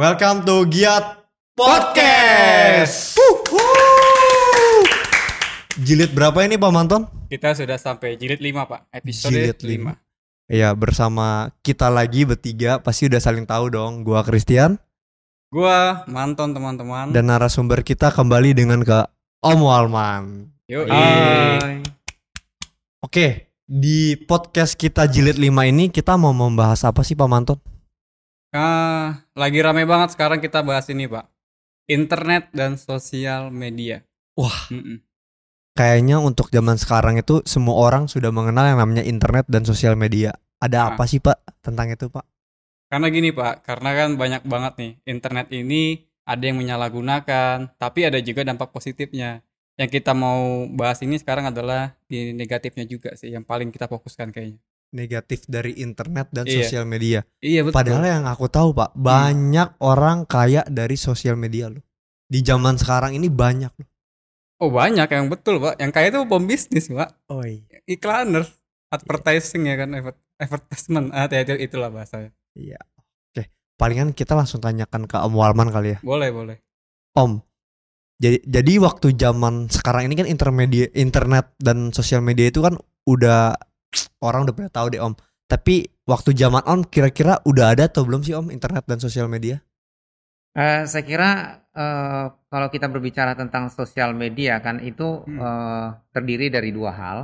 Welcome to Giat Podcast. Jilid berapa ini Pak Manton? Kita sudah sampai jilid 5 Pak. Episode 5. Iya, bersama kita lagi bertiga. Pasti udah saling tahu dong. Gua Kristian, gua Manton teman-teman. Dan narasumber kita kembali dengan ke Om Walman. Yoi. Oke. Di podcast kita jilid 5 ini kita mau membahas apa sih Pak Manton? Lagi rame banget sekarang kita bahas ini Pak, internet dan sosial media. Wah, kayaknya untuk zaman sekarang itu semua orang sudah mengenal yang namanya internet dan sosial media. Ada apa sih Pak tentang itu Pak? Karena gini Pak, karena kan banyak banget nih internet ini, ada yang menyalahgunakan, tapi ada juga dampak positifnya. Yang kita mau bahas ini sekarang adalah di negatifnya juga sih, yang paling kita fokuskan kayaknya. Negatif dari internet dan sosial media. Iya betul. Padahal yang aku tahu Pak, banyak orang kaya dari sosial media loh. Di zaman sekarang ini banyak loh. Oh banyak yang betul Pak, yang kaya itu pembisnis Pak. Oh iya. Iklaner, advertising ya kan, advertisement, itulah bahasanya. Iya. Oke, palingan kita langsung tanyakan ke Om Walman kali ya. Boleh. Om. Jadi waktu zaman sekarang ini kan internet dan sosial media itu kan orang udah pernah tahu deh Om. Tapi waktu zaman Om kira-kira udah ada atau belum sih Om internet dan sosial media? Saya kira kalau kita berbicara tentang sosial media kan itu terdiri dari dua hal.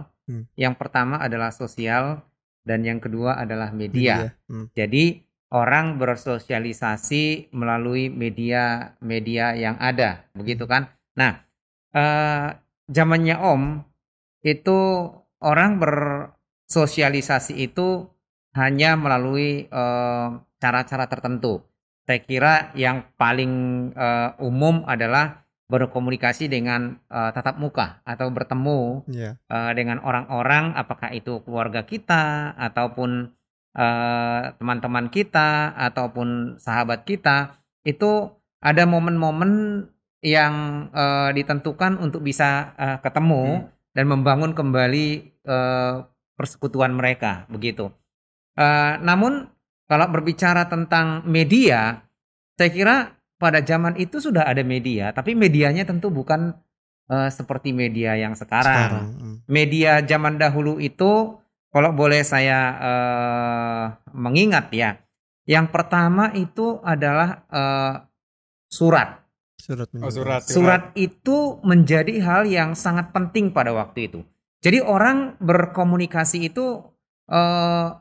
Yang pertama adalah sosial dan yang kedua adalah media. Jadi orang bersosialisasi melalui media yang ada, begitu kan? Nah, zamannya Om itu orang bersosialisasi itu hanya melalui cara-cara tertentu. Saya kira yang paling umum adalah berkomunikasi dengan tatap muka atau bertemu dengan orang-orang, apakah itu keluarga kita ataupun teman-teman kita ataupun sahabat kita. Itu ada momen-momen yang ditentukan untuk bisa ketemu dan membangun kembali persekutuan mereka, begitu. Namun kalau berbicara tentang media, saya kira pada zaman itu sudah ada media, tapi medianya tentu bukan seperti media yang sekarang. Media zaman dahulu itu, kalau boleh saya mengingat ya, yang pertama itu adalah surat. Surat itu menjadi hal yang sangat penting pada waktu itu. Jadi orang berkomunikasi itu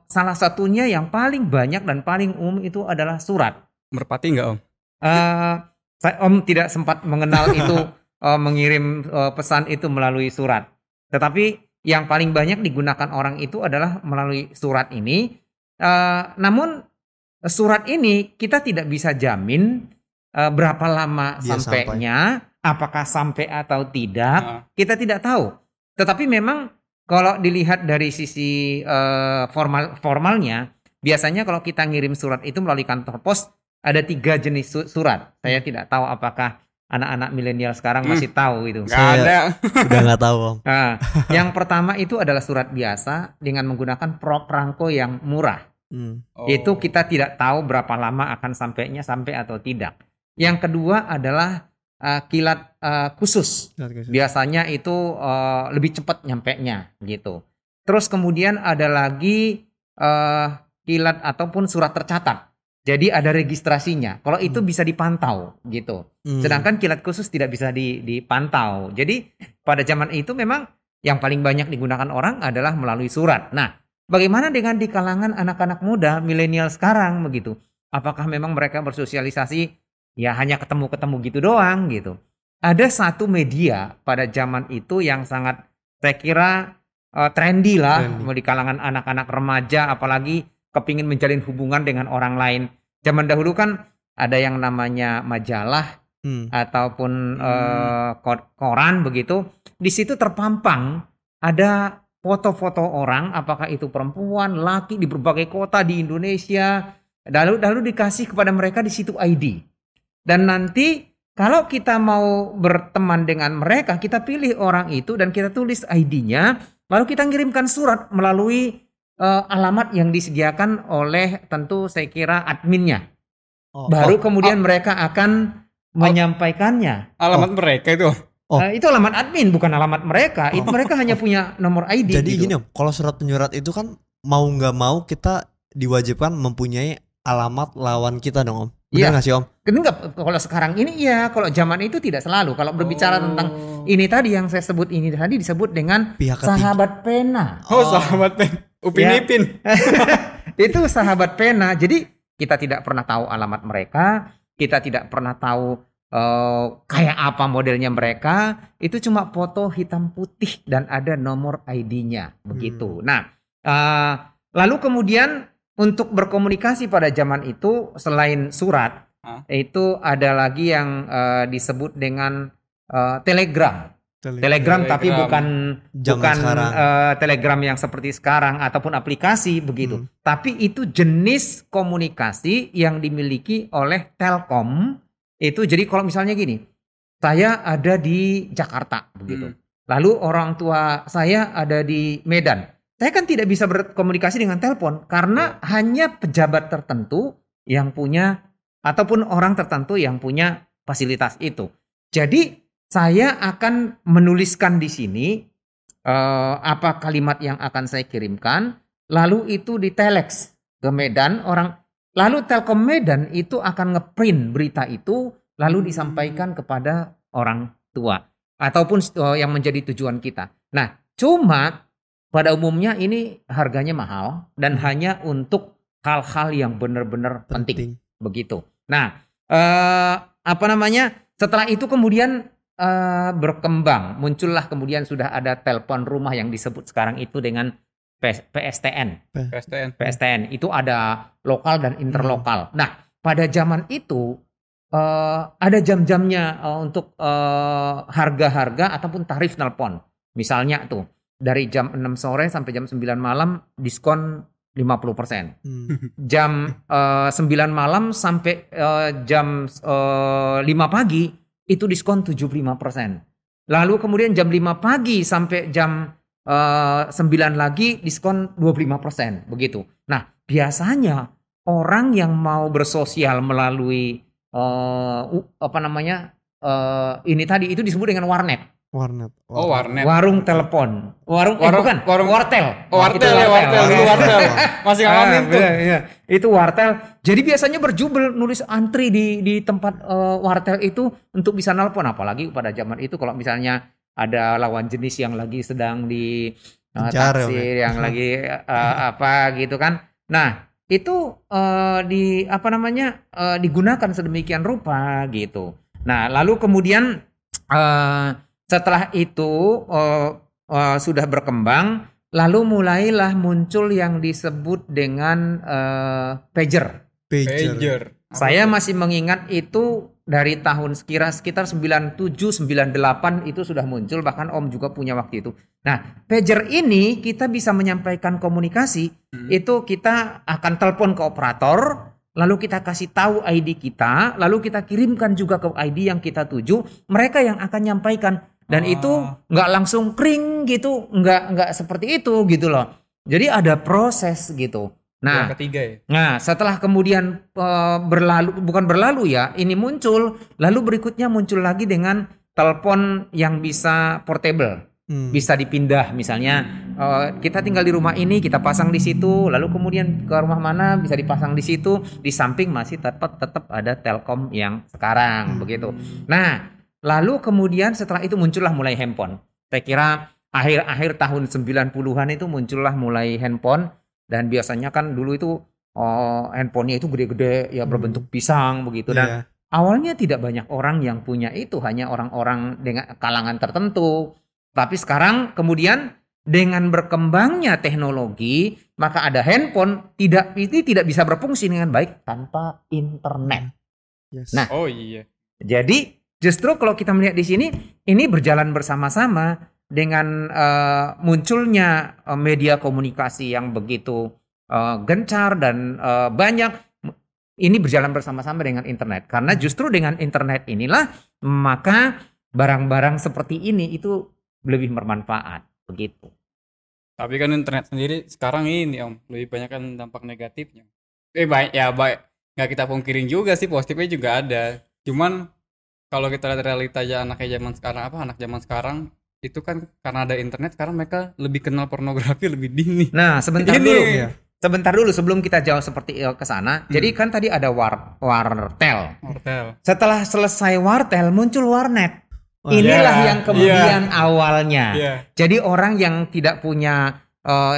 salah satunya yang paling banyak dan paling umum itu adalah surat. Merpati nggak Om? Om tidak sempat mengenal itu mengirim pesan itu melalui surat. Tetapi yang paling banyak digunakan orang itu adalah melalui surat ini. Namun surat ini kita tidak bisa jamin berapa lama sampainya, apakah sampai atau tidak, kita tidak tahu. Tetapi memang kalau dilihat dari sisi formalnya, biasanya kalau kita ngirim surat itu melalui kantor pos, ada 3 jenis surat. Saya tidak tahu apakah anak-anak milenial sekarang masih tahu itu. Nggak ada. Udah nggak tahu Om. Yang pertama itu adalah surat biasa dengan menggunakan perangko yang murah. Itu kita tidak tahu berapa lama akan sampainya, sampai atau tidak. Yang kedua adalah kilat khusus. Biasanya itu lebih cepat nyampainya gitu. Terus kemudian ada lagi kilat ataupun surat tercatat. Jadi ada registrasinya. Kalau itu bisa dipantau gitu. Sedangkan kilat khusus tidak bisa dipantau. Jadi pada zaman itu memang yang paling banyak digunakan orang adalah melalui surat. Nah, bagaimana dengan di kalangan anak-anak muda milenial sekarang begitu? Apakah memang mereka bersosialisasi ya hanya ketemu-ketemu gitu doang gitu? Ada satu media pada zaman itu yang sangat saya kira trendy lah di kalangan anak-anak remaja, apalagi kepingin menjalin hubungan dengan orang lain. Zaman dahulu kan ada yang namanya majalah ataupun koran begitu. Di situ terpampang ada foto-foto orang, apakah itu perempuan, laki di berbagai kota di Indonesia. Lalu dikasih kepada mereka di situ ID. Dan nanti kalau kita mau berteman dengan mereka, kita pilih orang itu dan kita tulis ID-nya. Lalu kita ngirimkan surat melalui alamat yang disediakan oleh tentu saya kira adminnya. Baru kemudian mereka akan menyampaikannya. Alamat mereka itu. Itu alamat admin, bukan alamat mereka. Itu mereka hanya punya nomor ID. Jadi gini, kalau surat menyurat itu kan mau nggak mau kita diwajibkan mempunyai alamat lawan kita dong, Om. Benar nggak sih, Om? Enggak, kalau sekarang ini iya, kalau zaman itu tidak selalu. Kalau berbicara tentang ini tadi yang saya sebut ini tadi disebut dengan sahabat pena. Sahabat pena. Upin Ipin. Itu sahabat pena. Jadi kita tidak pernah tahu alamat mereka, kita tidak pernah tahu kayak apa modelnya mereka. Itu cuma foto hitam putih dan ada nomor ID-nya, begitu. Nah, lalu kemudian untuk berkomunikasi pada zaman itu selain surat, itu ada lagi yang disebut dengan Telegram, tapi bukan Telegram yang seperti sekarang ataupun aplikasi begitu. Tapi itu jenis komunikasi yang dimiliki oleh Telkom. Itu jadi kalau misalnya gini, saya ada di Jakarta begitu. Lalu orang tua saya ada di Medan. Saya kan tidak bisa berkomunikasi dengan telepon karena hanya pejabat tertentu yang punya ataupun orang tertentu yang punya fasilitas itu. Jadi saya akan menuliskan di sini apa kalimat yang akan saya kirimkan, lalu itu ditelex ke Medan orang, lalu Telkom Medan itu akan ngeprint berita itu lalu disampaikan kepada orang tua ataupun yang menjadi tujuan kita. Nah, cuma pada umumnya ini harganya mahal dan hanya untuk hal-hal yang benar-benar penting. Begitu. Nah, setelah itu kemudian berkembang, muncullah kemudian sudah ada telepon rumah yang disebut sekarang itu dengan PSTN. Itu ada lokal dan interlokal. Nah, pada zaman itu ada jam-jamnya untuk harga-harga ataupun tarif telepon. Misalnya tuh dari jam 6 sore sampai jam 9 malam diskon 50%. Jam 9 malam sampai jam 5 pagi itu diskon 75%. Lalu kemudian jam 5 pagi sampai jam 9 lagi diskon 25%. Begitu. Nah, biasanya orang yang mau bersosial melalui ini tadi itu disebut dengan warnet. Warnet. Warung telepon. Warung wartel. Wartel. Masih ngalamin tuh. Iya. Itu wartel. Jadi biasanya berjubel nulis antri di tempat wartel itu untuk bisa nelpon, apalagi pada zaman itu kalau misalnya ada lawan jenis yang lagi sedang di taksir yang lagi Nah, itu digunakan sedemikian rupa gitu. Nah, lalu kemudian setelah itu sudah berkembang, lalu mulailah muncul yang disebut dengan pager. Saya masih mengingat itu dari tahun sekitar 97-98 itu sudah muncul, bahkan Om juga punya waktu itu. Nah, pager ini kita bisa menyampaikan komunikasi, itu kita akan telepon ke operator, lalu kita kasih tahu ID kita, lalu kita kirimkan juga ke ID yang kita tuju, mereka yang akan nyampaikan. Dan itu nggak langsung kring gitu, nggak seperti itu gitu loh. Jadi ada proses gitu. Nah, ketiga ya. Nah, setelah kemudian ini muncul, lalu berikutnya muncul lagi dengan telepon yang bisa portable. Bisa dipindah, misalnya kita tinggal di rumah ini kita pasang di situ, lalu kemudian ke rumah mana bisa dipasang di situ, di samping masih tetap ada Telkom yang sekarang begitu. Nah, lalu kemudian setelah itu muncullah mulai handphone. Saya kira akhir-akhir tahun 90-an itu muncullah mulai handphone, dan biasanya kan dulu itu handphonenya itu gede-gede ya, berbentuk pisang begitu, dan awalnya tidak banyak orang yang punya itu, hanya orang-orang dengan kalangan tertentu. Tapi sekarang kemudian dengan berkembangnya teknologi, maka ada handphone tidak bisa berfungsi dengan baik tanpa internet. Yes. Nah, jadi justru kalau kita melihat di sini, ini berjalan bersama-sama dengan munculnya media komunikasi yang begitu gencar dan banyak. Ini berjalan bersama-sama dengan internet, karena justru dengan internet inilah maka barang-barang seperti ini itu lebih bermanfaat begitu. Tapi kan internet sendiri sekarang ini Om lebih banyak kan dampak negatifnya. Baik nggak kita pungkirin juga sih, positifnya juga ada. Cuman kalau kita lihat realita aja anak zaman sekarang itu kan karena ada internet sekarang mereka lebih kenal pornografi lebih dini. Nah, sebentar dulu sebelum kita jauh seperti ke sana. Jadi kan tadi ada wartel. Setelah selesai wartel muncul warnet. Inilah yang kemudian awalnya. Jadi orang yang tidak punya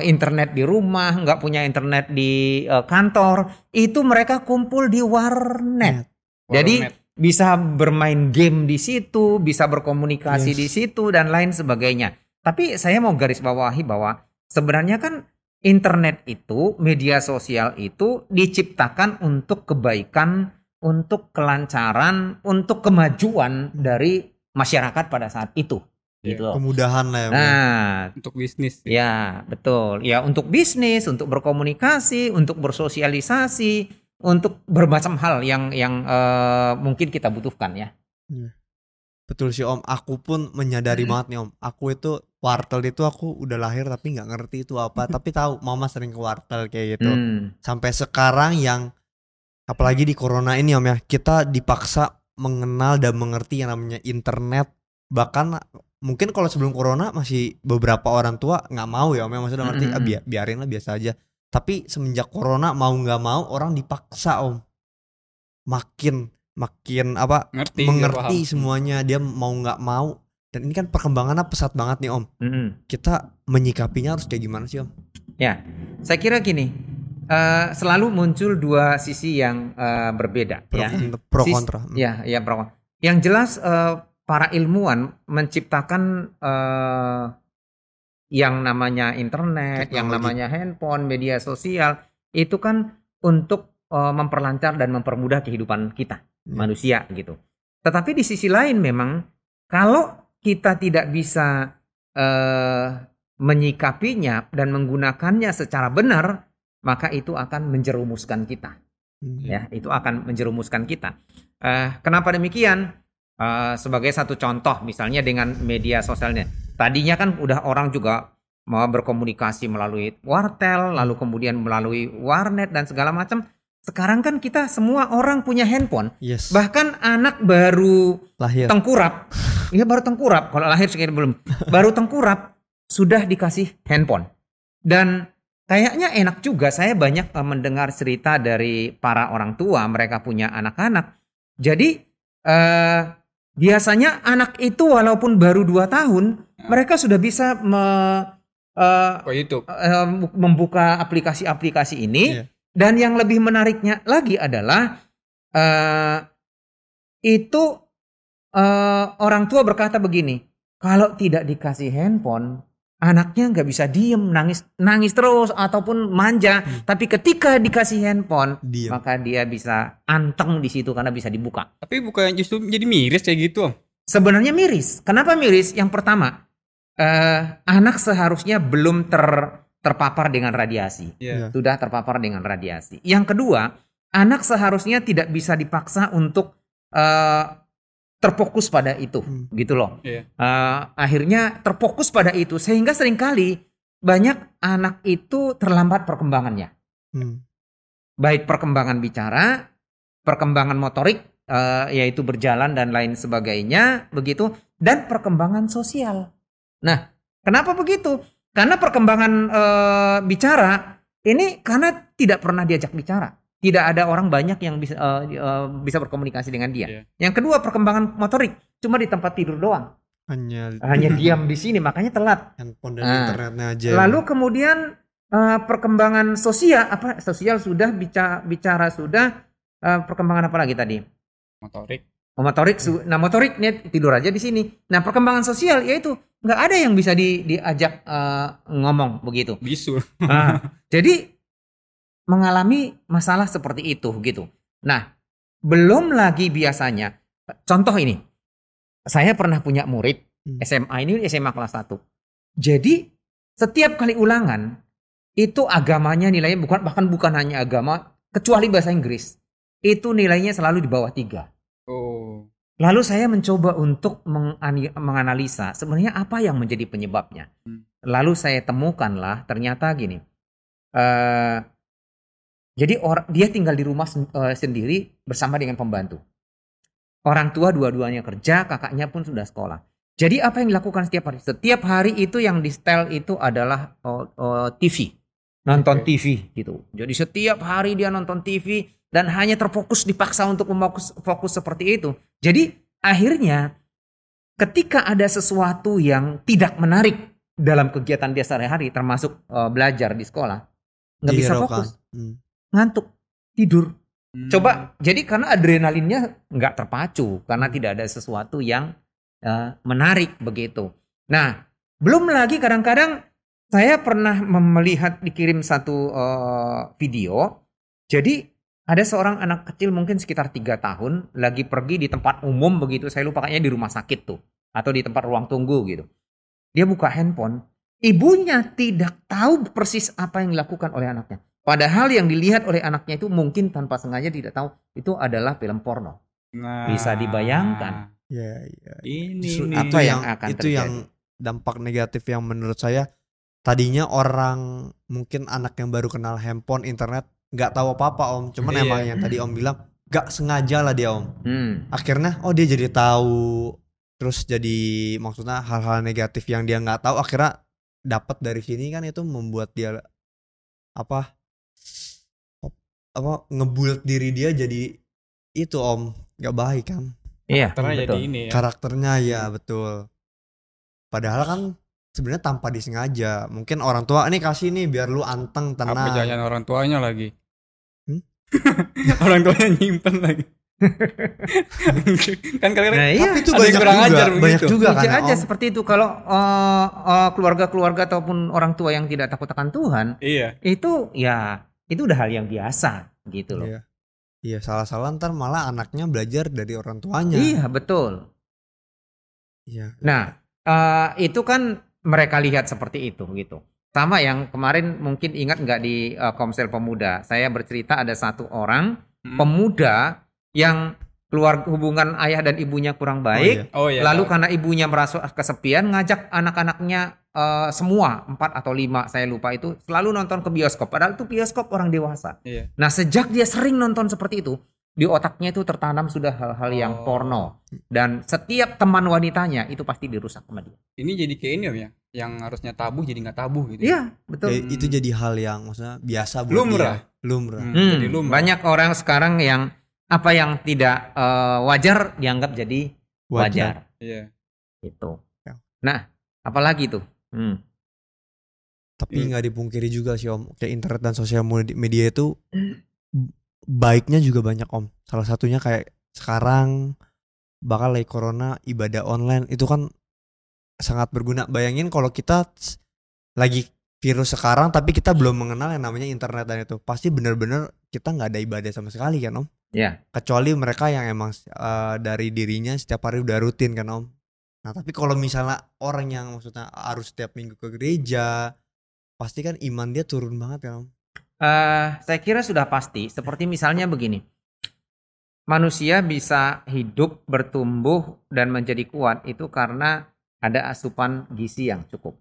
internet di rumah, nggak punya internet di kantor, itu mereka kumpul di warnet. Jadi bisa bermain game di situ, bisa berkomunikasi di situ dan lain sebagainya. Tapi saya mau garis bawahi bahwa sebenarnya kan internet itu, media sosial itu diciptakan untuk kebaikan, untuk kelancaran, untuk kemajuan dari masyarakat pada saat itu. Gitu. Kemudahan lah ya. Nah, untuk bisnis. Ya, betul. Ya, untuk bisnis, untuk berkomunikasi, untuk bersosialisasi, untuk bermacam hal yang mungkin kita butuhkan ya. Betul sih Om, aku pun menyadari banget nih Om. Aku itu wartel itu aku udah lahir tapi enggak ngerti itu apa, tapi tahu mama sering ke wartel kayak gitu. Sampai sekarang yang apalagi di corona ini Om ya, kita dipaksa mengenal dan mengerti yang namanya internet. Bahkan mungkin kalau sebelum corona masih beberapa orang tua nggak mau ya Om ya, maksudnya ngerti biarin lah biasa aja, tapi semenjak corona mau nggak mau orang dipaksa Om makin mengerti semuanya, dia mau nggak mau. Dan ini kan perkembangannya pesat banget nih Om, kita menyikapinya harus kayak gimana sih Om? Ya, saya kira gini. Selalu muncul dua sisi yang berbeda. Pro kontra. Ya pro kontra. Yang jelas para ilmuwan menciptakan yang namanya internet, yang namanya handphone, media sosial itu kan untuk memperlancar dan mempermudah kehidupan kita manusia gitu. Tetapi di sisi lain memang kalau kita tidak bisa menyikapinya dan menggunakannya secara benar, maka itu akan menjerumuskan kita. Kenapa demikian? Sebagai satu contoh misalnya dengan media sosialnya. Tadinya kan udah orang juga mau berkomunikasi melalui wartel, lalu kemudian melalui warnet dan segala macam. Sekarang kan kita semua orang punya handphone. Yes. Bahkan anak baru lahir. Tengkurap. Iya baru tengkurap, kalau lahir sekian belum. Baru tengkurap sudah dikasih handphone. Dan kayaknya enak juga, saya banyak mendengar cerita dari para orang tua, mereka punya anak-anak. Jadi biasanya anak itu walaupun baru 2 tahun, mereka sudah bisa membuka aplikasi-aplikasi ini. Yeah. Dan yang lebih menariknya lagi adalah orang tua berkata begini, kalau tidak dikasih handphone, anaknya nggak bisa diem, nangis terus ataupun manja. Tapi ketika dikasih handphone, maka dia bisa anteng di situ karena bisa dibuka. Tapi bukan justru jadi miris kayak gitu Om? Sebenarnya miris. Kenapa miris? Yang pertama, anak seharusnya belum terpapar dengan radiasi. Sudah terpapar dengan radiasi. Yang kedua, anak seharusnya tidak bisa dipaksa untuk terfokus pada itu, gitu loh. Akhirnya terfokus pada itu sehingga seringkali banyak anak itu terlambat perkembangannya. Baik perkembangan bicara, perkembangan motorik, yaitu berjalan dan lain sebagainya, begitu, dan perkembangan sosial. Nah, kenapa begitu? Karena perkembangan bicara ini karena tidak pernah diajak bicara. Tidak ada orang banyak yang bisa berkomunikasi dengan dia. Yang kedua, perkembangan motorik cuma di tempat tidur doang. Hanya diam di sini, makanya telat. Handphone dan internetnya aja. Lalu kemudian perkembangan sosial, sosial sudah bicara sudah, perkembangan apa lagi tadi? Motorik. Nah, motorik nih tidur aja di sini. Nah, perkembangan sosial yaitu nggak ada yang bisa diajak ngomong begitu. Bisu. Jadi mengalami masalah seperti itu gitu. Nah, belum lagi biasanya. Contoh ini, saya pernah punya murid SMA, ini SMA kelas 1. Jadi setiap kali ulangan itu agamanya nilainya bukan hanya agama, kecuali bahasa Inggris. Itu nilainya selalu di bawah 3. Oh. Lalu saya mencoba untuk menganalisa sebenarnya apa yang menjadi penyebabnya. Lalu saya temukanlah ternyata gini. Jadi dia tinggal di rumah sendiri bersama dengan pembantu. Orang tua dua-duanya kerja, kakaknya pun sudah sekolah. Jadi apa yang dilakukan setiap hari? Setiap hari itu yang di setel itu adalah TV. Nonton TV gitu. Jadi setiap hari dia nonton TV dan hanya terfokus, dipaksa untuk fokus seperti itu. Jadi akhirnya ketika ada sesuatu yang tidak menarik dalam kegiatan dia sehari-hari, termasuk belajar di sekolah, nggak bisa fokus. Ngantuk, tidur. Coba, jadi karena adrenalinnya nggak terpacu, karena tidak ada sesuatu yang menarik begitu. Nah, belum lagi kadang-kadang saya pernah melihat dikirim satu video. Jadi ada seorang anak kecil mungkin sekitar 3 tahun lagi pergi di tempat umum begitu. Saya lupa, kayaknya di rumah sakit tuh, atau di tempat ruang tunggu gitu. Dia buka handphone, ibunya tidak tahu persis apa yang dilakukan oleh anaknya. Padahal yang dilihat oleh anaknya itu mungkin tanpa sengaja tidak tahu itu adalah film porno. Nah, bisa dibayangkan. Ya. Ini apa yang akan itu terjadi. Yang dampak negatif yang menurut saya tadinya orang mungkin anak yang baru kenal handphone, internet, nggak tahu apa-apa Om. Cuman emang yang tadi Om bilang nggak sengaja lah dia Om. Akhirnya dia jadi tahu, terus jadi maksudnya hal-hal negatif yang dia nggak tahu akhirnya dapat dari sini kan, itu membuat dia ngebuild diri dia jadi itu Om, nggak baik kan? Iya, karakternya betul. Jadi ini ya. Karakternya ya betul. Padahal kan sebenarnya tanpa disengaja. Mungkin orang tua ini kasih nih biar lu anteng, tenang. Apa jajan orang tuanya lagi? Orang tuanya nyimpen lagi. Kan kadang-kadang tapi itu banyak kurang juga, ajar banyak begitu. Juga kan aja seperti itu kalau keluarga-keluarga ataupun orang tua yang tidak takut akan Tuhan, itu udah hal yang biasa gitu loh. Iya salah-salah ntar malah anaknya belajar dari orang tuanya. Iya betul. Iya. Nah itu kan mereka lihat seperti itu gitu. Sama yang kemarin mungkin ingat nggak di Komsel Pemuda, saya bercerita ada satu orang pemuda yang keluarga hubungan ayah dan ibunya kurang baik, lalu karena ibunya merasa kesepian, ngajak anak-anaknya semua 4 atau 5, saya lupa itu, selalu nonton ke bioskop. Padahal itu bioskop orang dewasa. Iya. Nah sejak dia sering nonton seperti itu, di otaknya itu tertanam sudah hal-hal yang porno. Dan setiap teman wanitanya itu pasti dirusak sama dia. Ini jadi kayak ini Om ya, yang harusnya tabu jadi nggak tabu gitu. Iya betul. Jadi, itu jadi hal yang maksudnya biasa buat dia. Lumrah. Jadi lumrah. Banyak orang sekarang yang apa yang tidak wajar dianggap jadi wajar. Iya. Gitu. Nah, apalagi tuh? Tapi enggak dipungkiri juga sih Om, kayak internet dan sosial media itu baiknya juga banyak Om. Salah satunya kayak sekarang bakal lagi corona, ibadah online itu kan sangat berguna. Bayangin kalau kita lagi virus sekarang tapi kita belum mengenal yang namanya internet dan itu. Pasti benar-benar kita enggak ada ibadah sama sekali kan Om? Ya. Kecuali mereka yang emang dari dirinya setiap hari udah rutin kan Om. Nah tapi kalau misalnya orang yang maksudnya harus setiap minggu ke gereja, pasti kan iman dia turun banget kan Om. Saya kira sudah pasti. Seperti misalnya begini, manusia bisa hidup, bertumbuh dan menjadi kuat itu karena ada asupan gizi yang cukup.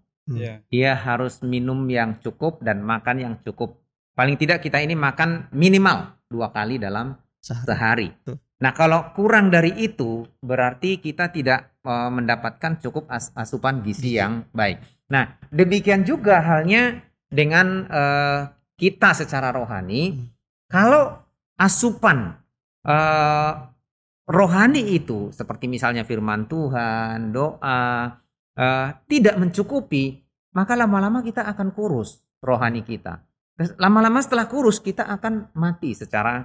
Dia harus minum yang cukup dan makan yang cukup. Paling tidak kita ini makan minimal 2 kali dalam sehari. Nah kalau kurang dari itu berarti kita tidak mendapatkan cukup asupan gizi yang baik. Nah demikian juga halnya dengan kita secara rohani. Kalau asupan rohani itu seperti misalnya firman Tuhan, doa tidak mencukupi, maka lama-lama kita akan kurus rohani kita. Lama-lama setelah kurus kita akan mati secara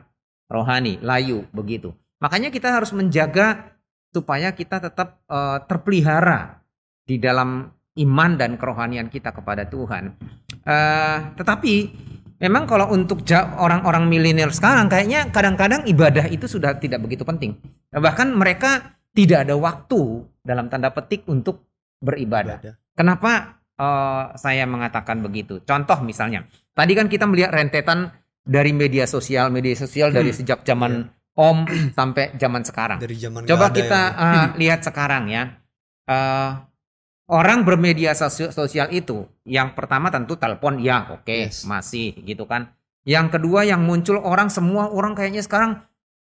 rohani, layu begitu. Makanya kita harus menjaga supaya kita tetap terpelihara di dalam iman dan kerohanian kita kepada Tuhan. Tetapi memang kalau untuk orang-orang milenial sekarang kayaknya kadang-kadang ibadah itu sudah tidak begitu penting. Bahkan mereka tidak ada waktu dalam tanda petik untuk beribadah. Kenapa saya mengatakan begitu? Contoh misalnya, tadi kan kita melihat rentetan dari media sosial dari sejak zaman Om sampai zaman sekarang. Dari zaman coba kita lihat sekarang ya. Orang bermedia sosial itu yang pertama tentu telepon, masih gitu kan. Yang kedua yang muncul semua orang kayaknya sekarang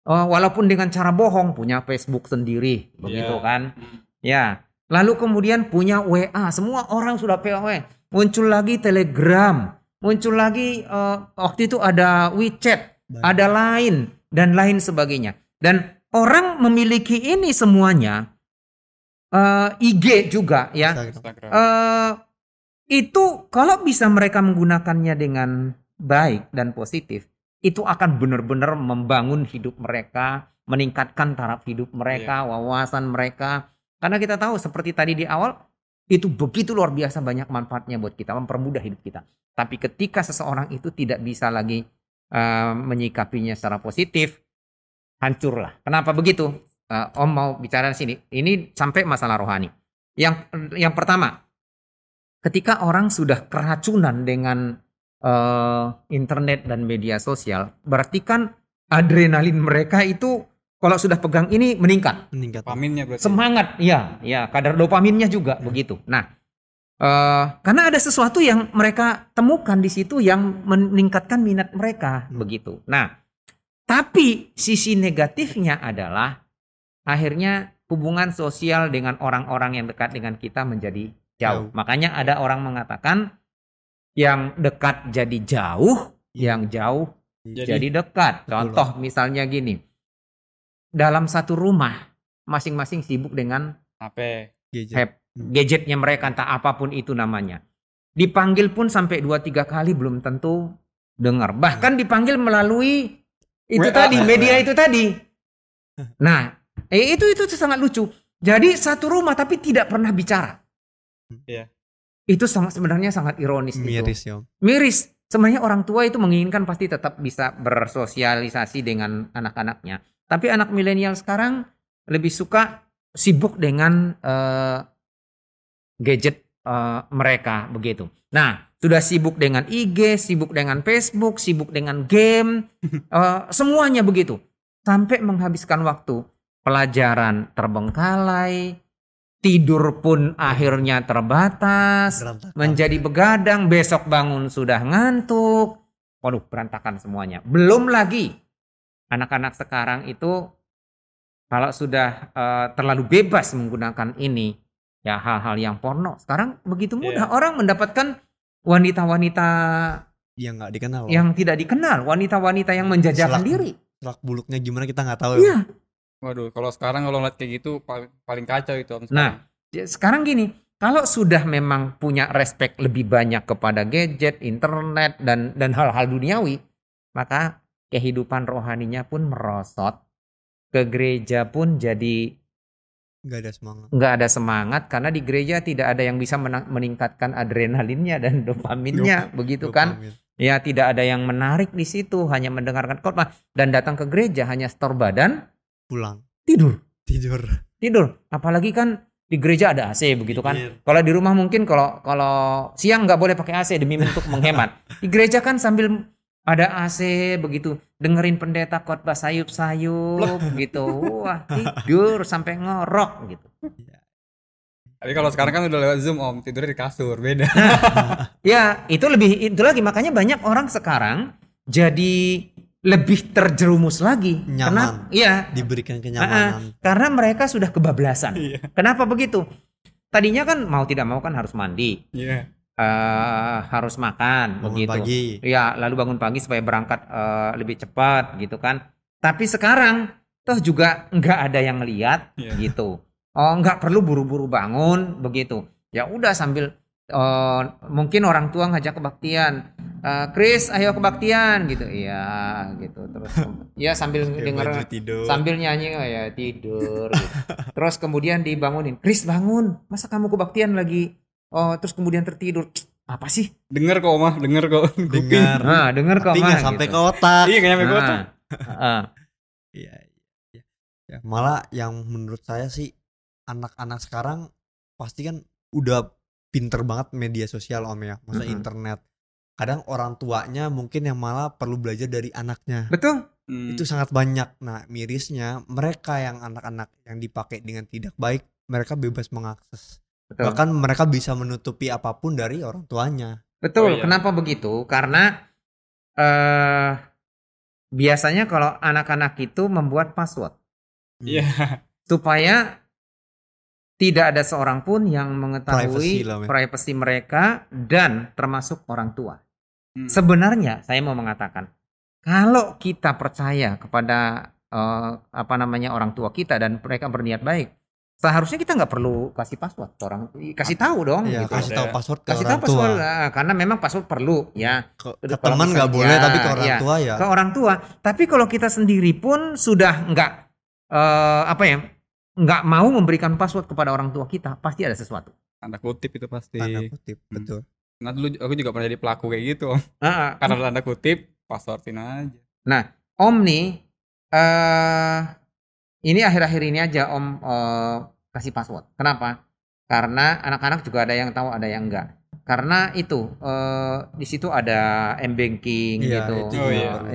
walaupun dengan cara bohong punya Facebook sendiri, begitu kan? Ya. Lalu kemudian punya WA, semua orang sudah POW. Muncul lagi Telegram, muncul lagi waktu itu ada WeChat, ada LINE dan lain sebagainya. Dan orang memiliki ini semuanya, IG juga ya. Itu kalau bisa mereka menggunakannya dengan baik dan positif, itu akan benar-benar membangun hidup mereka, meningkatkan taraf hidup mereka, wawasan mereka. Karena kita tahu seperti tadi di awal, itu begitu luar biasa banyak manfaatnya buat kita, mempermudah hidup kita. Tapi ketika seseorang itu tidak bisa lagi menyikapinya secara positif, hancurlah. Kenapa begitu? Om mau bicara di sini. Ini sampai masalah rohani. Yang pertama, ketika orang sudah keracunan dengan internet dan media sosial, berarti kan adrenalin mereka itu kalau sudah pegang ini meningkat. Dopaminnya berarti. Semangat, ya, kadar dopaminnya juga begitu. Nah, karena ada sesuatu yang mereka temukan di situ yang meningkatkan minat mereka, begitu. Nah, tapi sisi negatifnya adalah akhirnya hubungan sosial dengan orang-orang yang dekat dengan kita menjadi jauh. Makanya ada orang mengatakan yang dekat jadi jauh, yang jauh jadi dekat. Contoh misalnya gini. Dalam satu rumah masing-masing sibuk dengan HP, gadgetnya mereka, entah apapun itu namanya. Dipanggil pun sampai 2-3 kali belum tentu dengar. Bahkan dipanggil melalui itu media itu tadi. Nah, itu sangat lucu. Jadi satu rumah tapi tidak pernah bicara. Yeah. Itu sebenarnya sangat ironis. Miris. Sebenarnya orang tua itu menginginkan pasti tetap bisa bersosialisasi dengan anak-anaknya. Tapi anak milenial sekarang lebih suka sibuk dengan gadget mereka, begitu. Nah, sudah sibuk dengan IG, sibuk dengan Facebook, sibuk dengan game, semuanya begitu. Sampai menghabiskan waktu, pelajaran terbengkalai, tidur pun akhirnya terbatas, menjadi begadang, besok bangun sudah ngantuk. Waduh, berantakan semuanya. Belum lagi anak-anak sekarang itu kalau sudah terlalu bebas menggunakan ini, ya hal-hal yang porno. Sekarang begitu mudah orang mendapatkan wanita-wanita yang nggak dikenal, yang tidak dikenal, wanita-wanita yang menjajakan diri. Selak buluknya gimana kita nggak tahu. Iya. Waduh, kalau sekarang kalau ngeliat kayak gitu paling kacau itu. Nah, sekarang gini, kalau sudah memang punya respect lebih banyak kepada gadget, internet dan hal-hal duniawi, maka kehidupan rohaninya pun merosot. Ke gereja pun jadi nggak ada semangat karena di gereja tidak ada yang bisa meningkatkan adrenalinnya dan dopaminnya, begitu kan? Ya, tidak ada yang menarik di situ, hanya mendengarkan khotbah dan datang ke gereja hanya setor badan. Pulang tidur. Apalagi kan di gereja ada AC, begitu kan? Kalau di rumah mungkin kalau siang nggak boleh pakai AC demi untuk menghemat. Di gereja kan sambil ada AC begitu, dengerin pendeta khotbah sayup-sayup gitu. Wah, tidur sampai ngorok gitu. Tapi kalau sekarang kan udah lewat Zoom, Om, tidurnya di kasur, beda. Ya, itu lagi makanya banyak orang sekarang jadi lebih terjerumus lagi. Nyaman. Iya. Diberikan kenyamanan. Karena mereka sudah kebablasan. Kenapa begitu? Tadinya kan mau tidak mau kan harus mandi. Iya. Harus makan, bangun begitu. Pagi. Ya, lalu bangun pagi supaya berangkat lebih cepat, gitu kan. Tapi sekarang toh juga nggak ada yang lihat, gitu. Oh, nggak perlu buru-buru bangun, begitu. Ya udah sambil mungkin orang tua ngajak kebaktian, Kris ayo kebaktian gitu, iya gitu, terus ya sambil denger, sambil nyanyi, oh ya tidur gitu. Terus kemudian dibangunin, Kris bangun, masa kamu kebaktian lagi? Oh, terus kemudian tertidur, apa sih? Dengar kok, Mah, dengar. Nah, dengar kok, Mah, sampai ke otak. Iya, nyampe ke otak. Iya. Malah yang menurut saya sih anak-anak sekarang pasti kan udah pinter banget media sosial, Om, ya, maksudnya internet. Kadang orang tuanya mungkin yang malah perlu belajar dari anaknya. Betul. Itu sangat banyak. Nah, mirisnya mereka yang anak-anak yang dipakai dengan tidak baik, mereka bebas mengakses. Betul. Bahkan mereka bisa menutupi apapun dari orang tuanya. Betul. Kenapa begitu? Karena biasanya kalau anak-anak itu membuat password. Iya. Yeah. Supaya tidak ada seorang pun yang mengetahui privacy mereka dan termasuk orang tua. Sebenarnya saya mau mengatakan, kalau kita percaya kepada orang tua kita dan mereka berniat baik, seharusnya kita nggak perlu kasih password ke orang, kasih tahu dong. Ya, gitu. Kasih tahu password ke orang tua. Karena memang password perlu ya. Ke teman nggak boleh, tapi ke orang tua ya. Ke orang tua. Tapi kalau kita sendiri pun sudah nggak mau memberikan password kepada orang tua kita, pasti ada sesuatu. Tanda kutip itu pasti. Tanda kutip, betul. Nah dulu aku juga pernah jadi pelaku kayak gitu om. Karena tanda kutip. Passwordin aja. Nah, Om nih, ini akhir-akhir ini aja Om kasih password. Kenapa? Karena anak-anak juga ada yang tahu, ada yang enggak. Karena itu di situ ada m-banking gitu.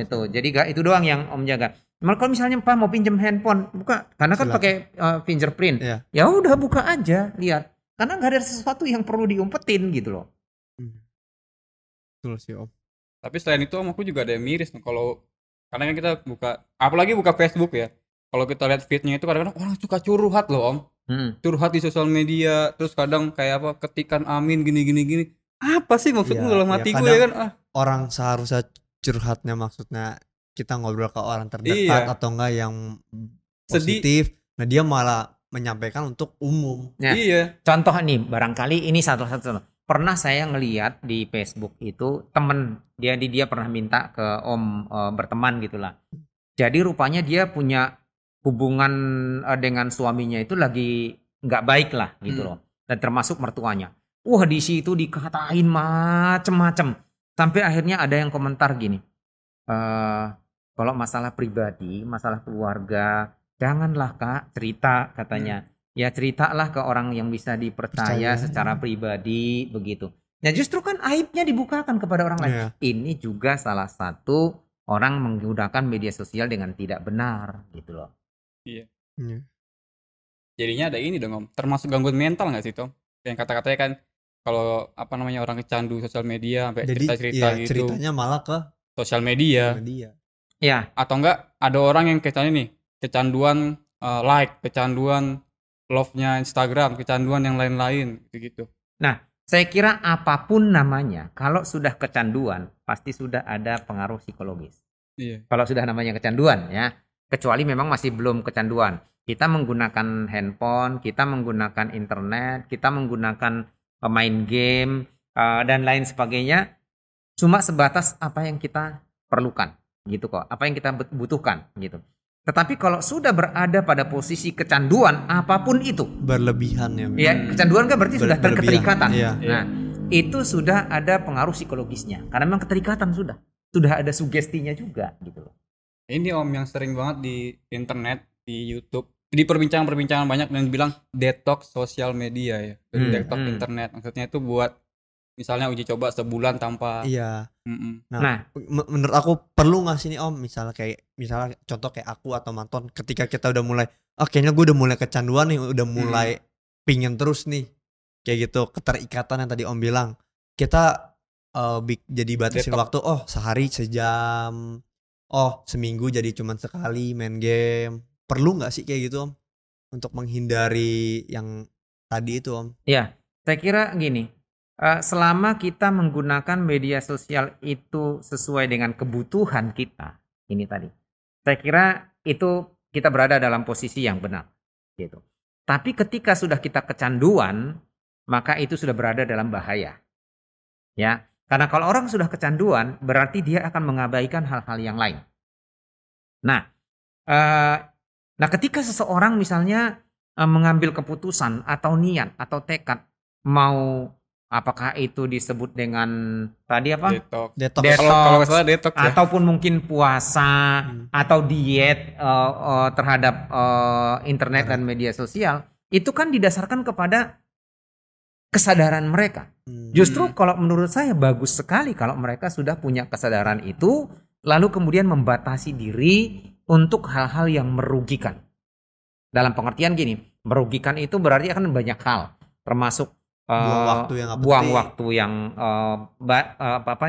Itu. Jadi enggak itu doang yang Om jaga. Malah kalau misalnya Pak mau pinjam handphone, buka. Karena kan pakai fingerprint. Yeah. Ya udah buka aja, lihat. Karena enggak ada sesuatu yang perlu diumpetin gitu loh. Betul sih Om. Tapi selain itu aku juga ada yang miris kalau kadang kita buka, apalagi buka Facebook ya, kalau kita lihat feednya itu kadang-kadang orang suka curhat loh om, curhat di sosial media, terus kadang kayak ketikan amin gini apa sih maksudnya dalam hati gue ya kan orang seharusnya curhatnya maksudnya kita ngobrol ke orang terdekat atau enggak yang positif, nah dia malah menyampaikan untuk umum. Contoh nih barangkali ini satu-satu. Pernah saya ngelihat di Facebook itu temen dia pernah minta ke Om berteman gitulah. Jadi rupanya dia punya hubungan dengan suaminya itu lagi nggak baik lah gitu loh. Dan termasuk mertuanya. Wah di situ dikatain macem-macem. Sampai akhirnya ada yang komentar gini. Kalau masalah pribadi, masalah keluarga, janganlah Kak cerita katanya. Ya ceritalah ke orang yang bisa dipercaya secara pribadi begitu. Nah justru kan aibnya dibukakan kepada orang lain. Ini juga salah satu orang menggunakan media sosial dengan tidak benar gitu loh. Iya. Jadinya ada ini dong om. Termasuk gangguan mental nggak sih Tom? Yang kata-katanya kan kalau orang kecandu sosial media sampai cerita-cerita gitu. Ceritanya malah ke sosial media. Ya. Atau enggak ada orang yang kecanduan kecanduan love-nya Instagram, kecanduan yang lain-lain gitu. Nah, saya kira apapun namanya, kalau sudah kecanduan pasti sudah ada pengaruh psikologis. Iya. Kalau sudah namanya kecanduan ya, kecuali memang masih belum kecanduan. Kita menggunakan handphone, kita menggunakan internet, kita menggunakan main game dan lain sebagainya cuma sebatas apa yang kita perlukan gitu kok, apa yang kita butuhkan gitu. Tetapi kalau sudah berada pada posisi kecanduan apapun itu berlebihan ya kecanduan kan berarti sudah terketerikatan itu sudah ada pengaruh psikologisnya karena memang keterikatan sudah ada sugestinya juga gitu loh. Ini om yang sering banget di internet, di YouTube, di perbincangan-perbincangan banyak yang bilang detox sosial media ya. Detox internet maksudnya itu buat misalnya uji coba sebulan tanpa Nah, menurut aku perlu nggak sih nih om misalnya contoh kayak aku atau Manton ketika kita udah mulai kayaknya gue udah mulai kecanduan nih, udah mulai pingin terus nih kayak gitu keterikatan yang tadi om bilang kita jadi batasin waktu sehari sejam seminggu jadi cuman sekali main game, perlu nggak sih kayak gitu om untuk menghindari yang tadi itu om? Ya saya kira gini. Selama kita menggunakan media sosial itu sesuai dengan kebutuhan kita, ini tadi, saya kira itu kita berada dalam posisi yang benar, gitu. Tapi ketika sudah kita kecanduan, maka itu sudah berada dalam bahaya, ya. Karena kalau orang sudah kecanduan, berarti dia akan mengabaikan hal-hal yang lain. Nah, ketika seseorang misalnya mengambil keputusan atau niat atau tekad mau apakah itu disebut dengan tadi detox. Kalau nggak salah detox ya. Ataupun mungkin puasa atau diet terhadap internet dan media sosial itu kan didasarkan kepada kesadaran mereka. Justru kalau menurut saya bagus sekali kalau mereka sudah punya kesadaran itu lalu kemudian membatasi diri untuk hal-hal yang merugikan. Dalam pengertian gini, merugikan itu berarti akan banyak hal termasuk buang waktu yang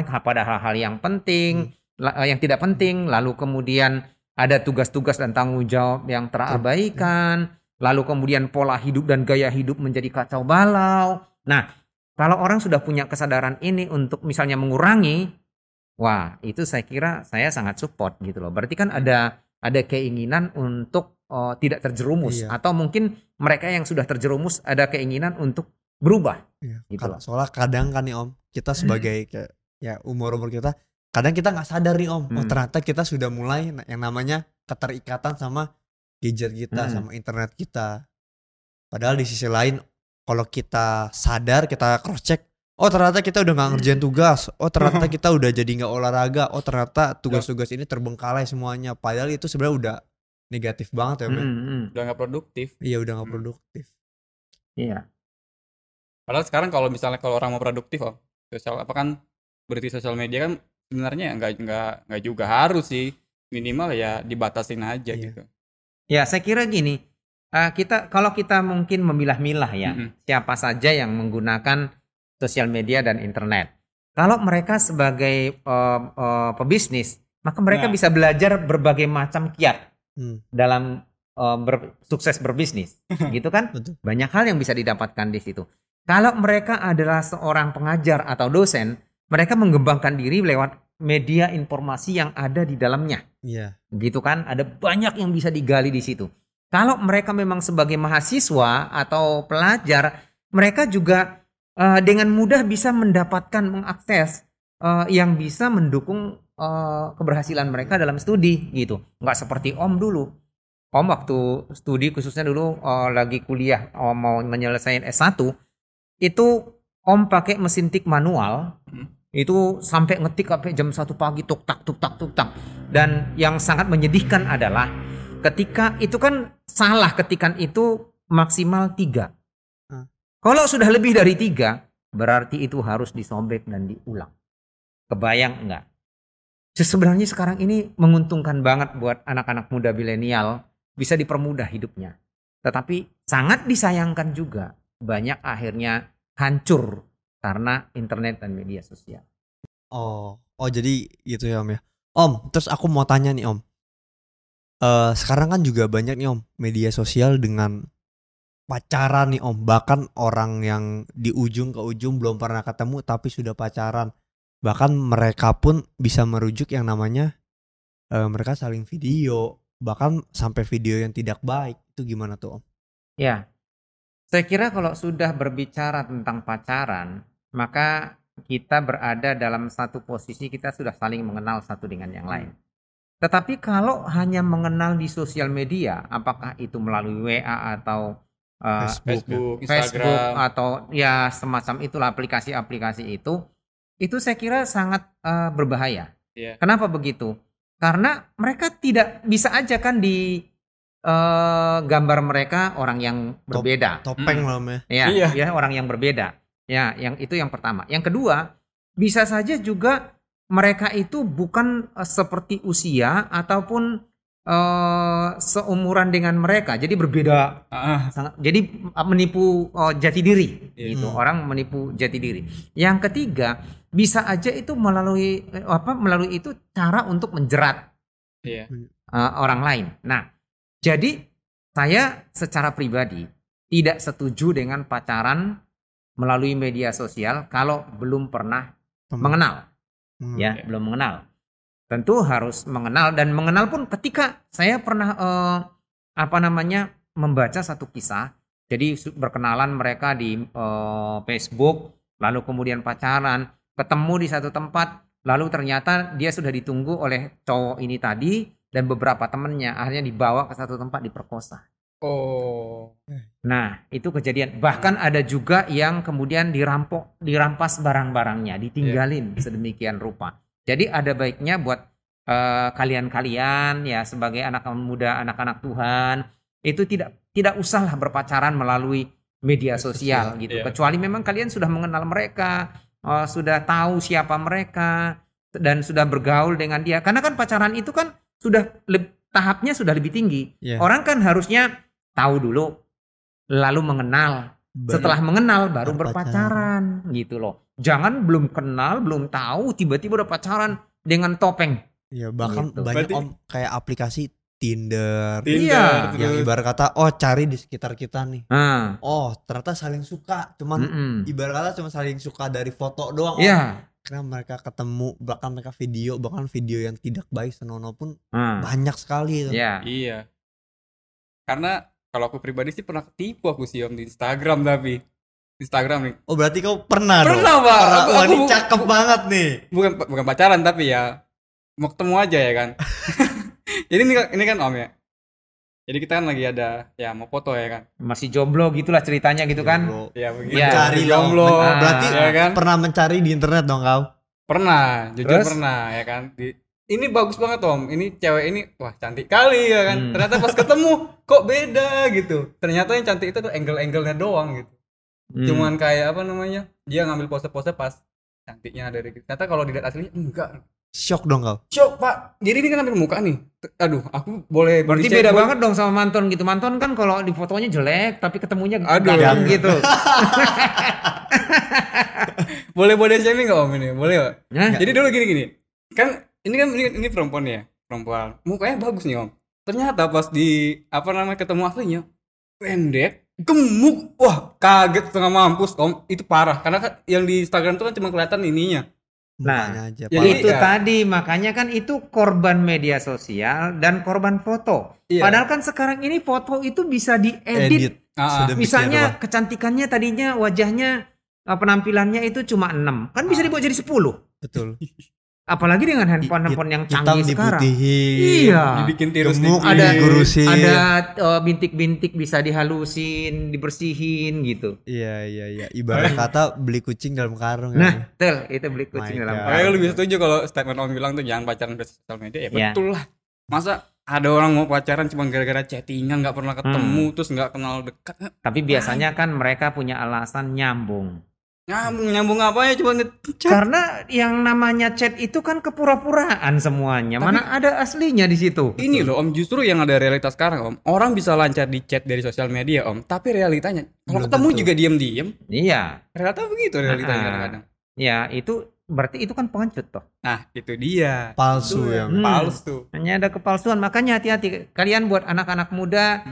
pada hal-hal yang penting, yang tidak penting, lalu kemudian ada tugas-tugas dan tanggung jawab yang terabaikan, lalu kemudian pola hidup dan gaya hidup menjadi kacau balau. Nah, kalau orang sudah punya kesadaran ini untuk misalnya mengurangi, wah, itu saya kira saya sangat support gitu loh. Berarti kan ada keinginan untuk tidak terjerumus, atau mungkin mereka yang sudah terjerumus ada keinginan untuk berubah. Iya. Gitu loh. Soalnya kadang kan nih Om, kita sebagai kayak, ya umur-umur kita, kadang kita gak sadar nih Om, oh ternyata kita sudah mulai yang namanya keterikatan sama gadget kita, sama internet kita. Padahal di sisi lain, kalau kita sadar, kita cross check, oh ternyata kita udah gak ngerjain tugas, oh ternyata kita udah jadi gak olahraga, oh ternyata tugas-tugas ini terbengkalai semuanya. Padahal itu sebenarnya udah negatif banget ya, udah gak produktif. Iya, udah gak produktif. Iya. Padahal sekarang kalau misalnya kalau orang mau produktif Om, sosial, apa kan berarti sosial media kan sebenarnya nggak juga harus sih, minimal ya dibatasin aja gitu. Ya saya kira gini, kita kalau kita mungkin memilah-milah ya siapa saja yang menggunakan sosial media dan internet. Kalau mereka sebagai pebisnis, maka mereka bisa belajar berbagai macam kiat dalam sukses berbisnis, gitu kan? Betul. Banyak hal yang bisa didapatkan di situ. Kalau mereka adalah seorang pengajar atau dosen, mereka mengembangkan diri lewat media informasi yang ada di dalamnya. Iya. Gitu kan? Ada banyak yang bisa digali di situ. Kalau mereka memang sebagai mahasiswa atau pelajar, mereka juga dengan mudah bisa mendapatkan, mengakses yang bisa mendukung keberhasilan mereka dalam studi gitu. Nggak seperti Om dulu. Om waktu studi khususnya dulu lagi kuliah, Om mau menyelesaikan S1, itu Om pakai mesin tik manual. Itu sampai ngetik sampai jam 1 pagi tuk tak. Dan yang sangat menyedihkan adalah ketika itu kan salah ketikan itu maksimal 3. Kalau sudah lebih dari 3 berarti itu harus disobek dan diulang. Kebayang enggak? Sebenarnya sekarang ini menguntungkan banget buat anak-anak muda milenial, bisa dipermudah hidupnya. Tetapi sangat disayangkan juga banyak akhirnya hancur karena internet dan media sosial. Oh jadi gitu ya Om ya. Om, terus aku mau tanya nih Om. Sekarang kan juga banyak nih Om media sosial dengan pacaran nih Om. Bahkan orang yang di ujung ke ujung belum pernah ketemu tapi sudah pacaran. Bahkan mereka pun bisa merujuk yang namanya mereka saling video. Bahkan sampai video yang tidak baik. Itu gimana tuh Om? Ya, saya kira kalau sudah berbicara tentang pacaran, maka kita berada dalam satu posisi, kita sudah saling mengenal satu dengan yang lain. Tetapi kalau hanya mengenal di sosial media, apakah itu melalui WA atau Facebook, Instagram atau ya semacam itulah aplikasi-aplikasi itu saya kira sangat berbahaya. Yeah. Kenapa begitu? Karena mereka tidak bisa aja kan di gambar mereka orang yang berbeda. Topeng namanya. Ya, orang yang berbeda. Ya, yang itu yang pertama. Yang kedua, bisa saja juga mereka itu bukan seperti usia ataupun seumuran dengan mereka. Jadi berbeda. Sangat, jadi menipu jati diri. Gitu. Orang menipu jati diri. Yang ketiga, bisa aja itu melalui itu cara untuk menjerat orang lain. Nah, jadi saya secara pribadi tidak setuju dengan pacaran melalui media sosial kalau belum pernah mengenal. Belum mengenal. Tentu harus mengenal, dan mengenal pun ketika saya pernah membaca satu kisah. Jadi berkenalan mereka di Facebook, lalu kemudian pacaran, ketemu di satu tempat, lalu ternyata dia sudah ditunggu oleh cowok ini tadi. Dan beberapa temennya akhirnya dibawa ke satu tempat diperkosa. Oh. Nah, itu kejadian. Bahkan ada juga yang kemudian dirampas barang-barangnya, ditinggalin sedemikian rupa. Jadi ada baiknya buat kalian-kalian ya sebagai anak muda, anak-anak Tuhan, itu tidak usahlah berpacaran melalui media sosial gitu. Yeah. Kecuali memang kalian sudah mengenal mereka, sudah tahu siapa mereka dan sudah bergaul dengan dia. Karena kan pacaran itu kan tahapnya sudah lebih tinggi. Orang kan harusnya tahu dulu, lalu mengenal. Setelah mengenal baru berpacaran gitu loh. Jangan belum kenal, belum tahu, tiba-tiba udah pacaran dengan topeng. Ya bahkan gitu. Banyak berarti, om kayak aplikasi Tinder yang ibarat kata cari di sekitar kita nih. Oh, ternyata saling suka, cuman ibarat kata cuma saling suka dari foto doang. Iya. Karena mereka ketemu, bahkan mereka video, bahkan video yang tidak baik senonoh pun banyak sekali. Iya. Iya. Karena kalau aku pribadi sih pernah ketipu aku sih om di Instagram tapi. Instagram nih. Oh, berarti kau pernah dong? Pernah, Pak. Wah, ini cakep banget nih. Bukan pacaran tapi ya mau ketemu aja ya kan. Jadi ini kan om ya. Jadi kita kan lagi ada ya mau foto ya kan. Masih jomblo gitulah ceritanya gitu jomblo. Kan. Iya begitu. Mencari jomblo. Berarti ya kan? Pernah mencari di internet dong kau? Pernah, jujur. Terus? Pernah ya kan. Ini bagus banget om. Ini cewek ini wah cantik kali ya kan. Ternyata pas ketemu kok beda gitu. Ternyata yang cantik itu tuh angle-angle-nya doang gitu. Cuman kayak apa namanya? Dia ngambil pose-pose pas cantiknya dari gitu. Ternyata kalau dilihat aslinya enggak. Shock dong kau? Shock pak, jadi ini kan ambil muka nih. Aduh, aku boleh berarti beda banget dong sama Manton gitu. Manton kan kalau di fotonya jelek, tapi ketemunya ganteng gitu. Boleh body shaming gak om ini? Boleh pak? Jadi dulu gini-gini. Kan ini perempuan ya? Perempuan, mukanya bagus nih om. Ternyata pas di ketemu aslinya pendek, gemuk. Wah kaget setengah mampus om, itu parah. Karena kan yang di Instagram tuh kan cuma kelihatan ininya. Nah, aja, itu ya. Tadi makanya kan itu korban media sosial dan korban foto. Iya. Padahal kan sekarang ini foto itu bisa diedit. Misalnya kecantikannya tadinya wajahnya penampilannya itu cuma 6, kan bisa dibuat jadi 10. Betul. Apalagi dengan handphone-handphone yang canggih sekarang. Iya. Dibikin terus ada bintik-bintik bisa dihalusin, dibersihin gitu. Iya. Ibarat kata beli kucing dalam karung. Nah, betul. Itu beli kucing dalam karung. Kayak lebih setuju kalau statement om bilang tuh jangan pacaran di sosial media. Ya betul lah. Masa ada orang mau pacaran cuma gara-gara chattingan, nggak pernah ketemu, terus nggak kenal dekat. Tapi biasanya kan mereka punya alasan nyambung. Nyambung apa ya, cuma nge-chat. Karena yang namanya chat itu kan kepura-puraan semuanya. Tapi, mana ada aslinya di situ. Ini loh om, justru yang ada realitas sekarang om. Orang bisa lancar di chat dari sosial media om, tapi realitanya kalau ketemu juga diam-diam. Iya. Ternyata begitu realitanya kadang-kadang. Ya itu berarti itu kan pengecut toh. Nah itu dia. Palsu yang palsu. Hanya ada kepalsuan, makanya hati-hati. Kalian buat anak-anak muda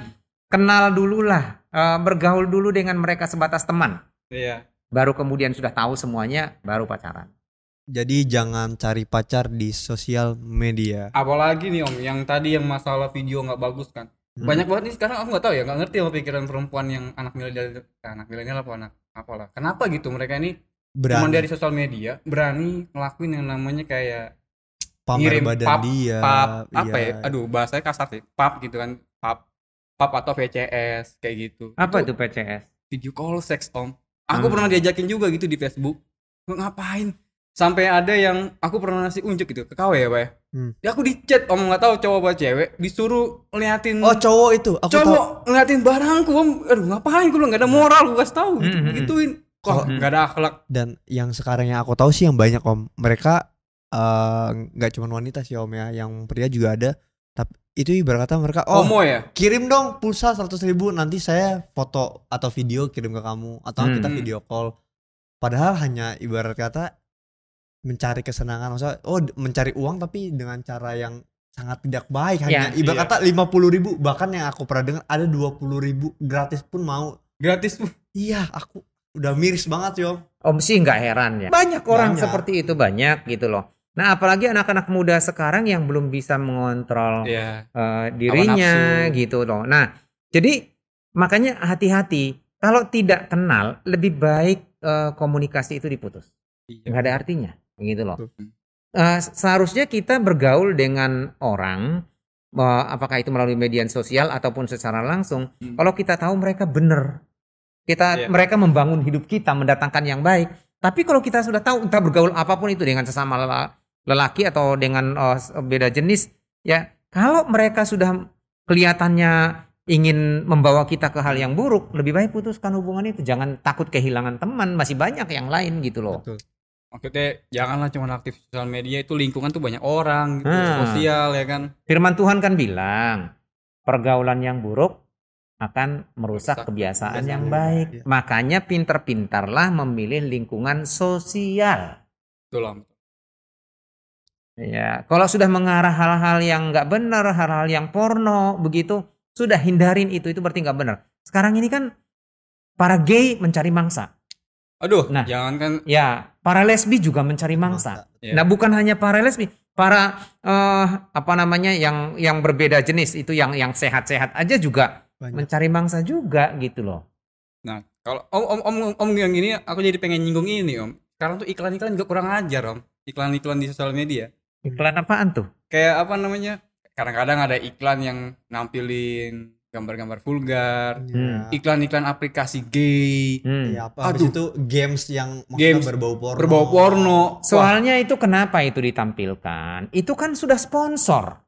kenal dululah, bergaul dulu dengan mereka sebatas teman. Iya. Baru kemudian sudah tahu semuanya, baru pacaran. Jadi jangan cari pacar di sosial media. Apalagi nih om, yang tadi yang masalah video nggak bagus kan. Banyak banget nih sekarang, aku nggak tahu ya, nggak ngerti sama pikiran perempuan yang anak milenial apalah. Kenapa gitu mereka ini cuma dari sosial media berani ngelakuin yang namanya kayak pamer badan dia. Apa ya? Aduh, bahasanya kasar sih. Pap gitu kan, pap atau VCS kayak gitu. Apa itu VCS? Video call sex om. Aku pernah diajakin juga gitu di Facebook. Ngapain? Sampai ada yang aku pernah ngasih unjuk gitu ke KW ya, Pak. Ya aku di chat om, enggak tahu cowok apa cewek, disuruh ngeliatin. Oh, cowok itu. Aku tahu. Cowok ngeliatin barangku, om. Aduh, ngapain aku, enggak ada moral, aku kasih tahu gitu. Gituin. Kok enggak ada akhlak. Dan yang sekarang yang aku tahu sih yang banyak om, mereka enggak cuma wanita sih om ya, yang pria juga ada. Tapi itu ibarat kata mereka homo ya? Kirim dong pulsa 100.000 nanti saya foto atau video kirim ke kamu atau kita video call. Padahal hanya ibarat kata mencari kesenangan, maksudnya mencari uang tapi dengan cara yang sangat tidak baik. Hanya ibarat kata 50.000, bahkan yang aku pernah dengar ada 20.000 gratis pun mau. Gratis pun? Iya, aku udah miris banget yo. Om sih nggak heran ya. Banyak orang seperti itu banyak gitu loh. Nah apalagi anak-anak muda sekarang yang belum bisa mengontrol dirinya gitu loh. Nah jadi makanya hati-hati, kalau tidak kenal lebih baik komunikasi itu diputus. Gak ada artinya gitu loh. Seharusnya kita bergaul dengan orang, apakah itu melalui media sosial ataupun secara langsung, kalau kita tahu mereka benar, mereka membangun hidup kita, mendatangkan yang baik. Tapi kalau kita sudah tahu, entah bergaul apapun itu dengan sesama lelaki atau dengan beda jenis, ya kalau mereka sudah kelihatannya ingin membawa kita ke hal yang buruk, lebih baik putuskan hubungan itu. Jangan takut kehilangan teman, masih banyak yang lain gitu loh. Betul. Maksudnya janganlah cuma aktif sosial media, itu lingkungan tuh banyak orang, gitu, sosial ya kan. Firman Tuhan kan bilang, pergaulan yang buruk akan merusak kebiasaan yang baik. Makanya pintar-pintarlah memilih lingkungan sosial. Betul. Ya, kalau sudah mengarah hal-hal yang nggak benar, hal-hal yang porno, begitu, sudah hindarin itu berarti nggak benar. Sekarang ini kan para gay mencari mangsa. Aduh, nah, jangan kan. Ya, para lesbi juga mencari mangsa. Ya. Nah, bukan hanya para lesbi, para yang berbeda jenis itu yang sehat-sehat aja juga banyak mencari mangsa juga gitu loh. Nah, kalau om yang ini aku jadi pengen nyinggung ini, Om. Sekarang tuh iklan-iklan juga kurang ajar, Om. Iklan-iklan di sosial media. Iklan apaan tuh? Kayak apa namanya? Kadang-kadang ada iklan yang nampilin gambar-gambar vulgar, iklan-iklan aplikasi gay, ya, apa habis itu games yang berbau porno. Soalnya itu kenapa itu ditampilkan? Itu kan sudah sponsor.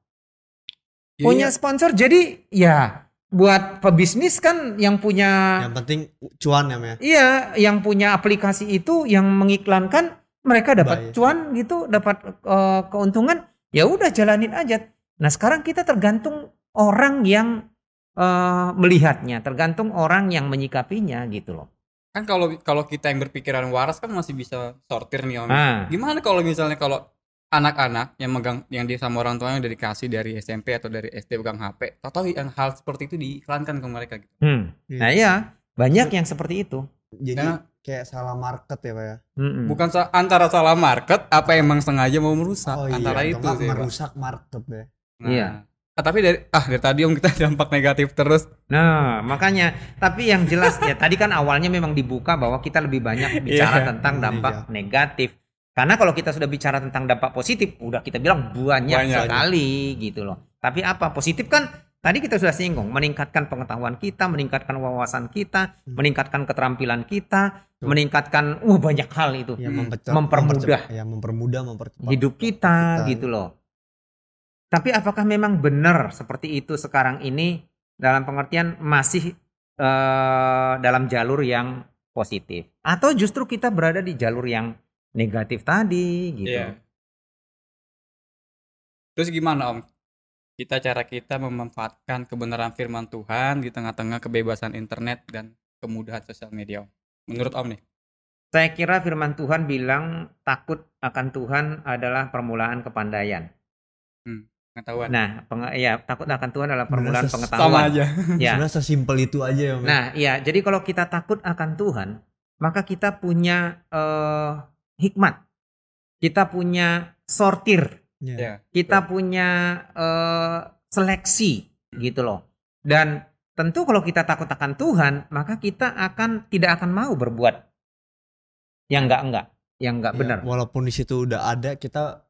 Yeah. Punya sponsor, jadi ya buat pebisnis kan yang punya. Yang penting cuan ya, Maya. Iya, yang punya aplikasi itu yang mengiklankan. Mereka dapat cuan gitu, dapat keuntungan, ya udah jalanin aja. Nah sekarang kita tergantung orang yang melihatnya, tergantung orang yang menyikapinya gitu loh. Kan kalau kita yang berpikiran waras kan masih bisa sortir nih Om. Ah. Gimana kalau misalnya kalau anak-anak yang dia sama orang tuanya udah dikasih dari SMP atau dari SD pegang HP, atau yang hal seperti itu diiklankan ke mereka gitu. Nah ya banyak yang seperti itu. Jadi kayak salah market ya Pak ya? Bukan antara salah market apa emang sengaja mau merusak, antara itu sih merusak Pak. Market ya. Nah, iya. Tapi dari tadi Om kita dampak negatif terus. Nah makanya tapi yang jelas ya tadi kan awalnya memang dibuka bahwa kita lebih banyak bicara tentang dampak negatif. Karena kalau kita sudah bicara tentang dampak positif udah kita bilang banyak sekali gitu loh. Tapi apa positif kan? Tadi kita sudah singgung, meningkatkan pengetahuan kita, meningkatkan wawasan kita, meningkatkan keterampilan kita, meningkatkan banyak hal itu. Ya, mempermudah hidup kita gitu loh. Tapi apakah memang benar seperti itu sekarang ini dalam pengertian masih dalam jalur yang positif? Atau justru kita berada di jalur yang negatif tadi gitu? Yeah. Terus gimana Om? Cara kita memanfaatkan kebenaran firman Tuhan di tengah-tengah kebebasan internet dan kemudahan sosial media. Menurut Om nih? Saya kira firman Tuhan bilang takut akan Tuhan adalah permulaan kepandaian. Pengetahuan. Nah, takut akan Tuhan adalah permulaan pengetahuan. Sama aja. Ya. Sebenarnya sesimpel itu aja ya. Nah, iya. Jadi kalau kita takut akan Tuhan, maka kita punya hikmat. Kita punya sortir. Yeah. Kita punya seleksi gitu loh. Dan tentu kalau kita takut akan Tuhan, maka kita tidak akan mau berbuat yang enggak benar. Walaupun di situ udah ada, kita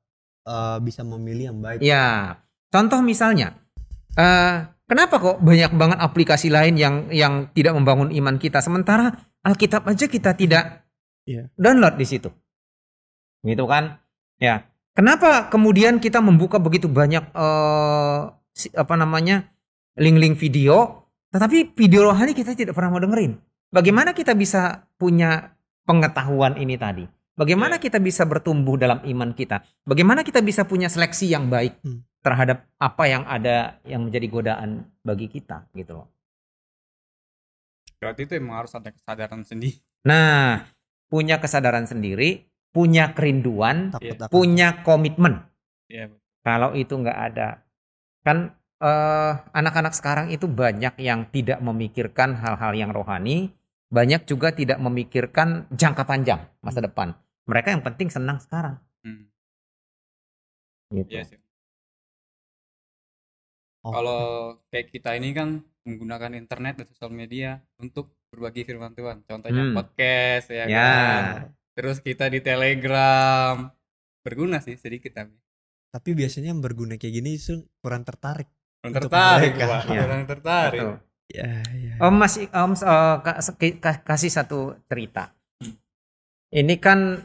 bisa memilih yang baik. Ya, contoh misalnya, kenapa kok banyak banget aplikasi lain yang tidak membangun iman kita, sementara Alkitab aja kita tidak download di situ, gitu kan? Ya. Kenapa kemudian kita membuka begitu banyak link-link video, tetapi video rohani kita tidak pernah mau dengerin? Bagaimana kita bisa punya pengetahuan ini tadi? Bagaimana kita bisa bertumbuh dalam iman kita? Bagaimana kita bisa punya seleksi yang baik terhadap apa yang ada yang menjadi godaan bagi kita gitu loh? Berarti itu emang harus ada kesadaran sendiri. Nah, punya kesadaran sendiri, punya kerinduan, punya komitmen. Yeah. Kalau itu nggak ada, kan anak-anak sekarang itu banyak yang tidak memikirkan hal-hal yang rohani, banyak juga tidak memikirkan jangka panjang masa depan. Mereka yang penting senang sekarang. Gitu. Yes. Kalau kayak kita ini kan menggunakan internet dan sosial media untuk berbagi firman Tuhan. Contohnya podcast ya. Kan? Terus kita di Telegram, berguna sih sedikit tapi biasanya yang berguna kayak gini kurang tertarik. Kurang tertarik. Ya. Kasih satu cerita. Ini kan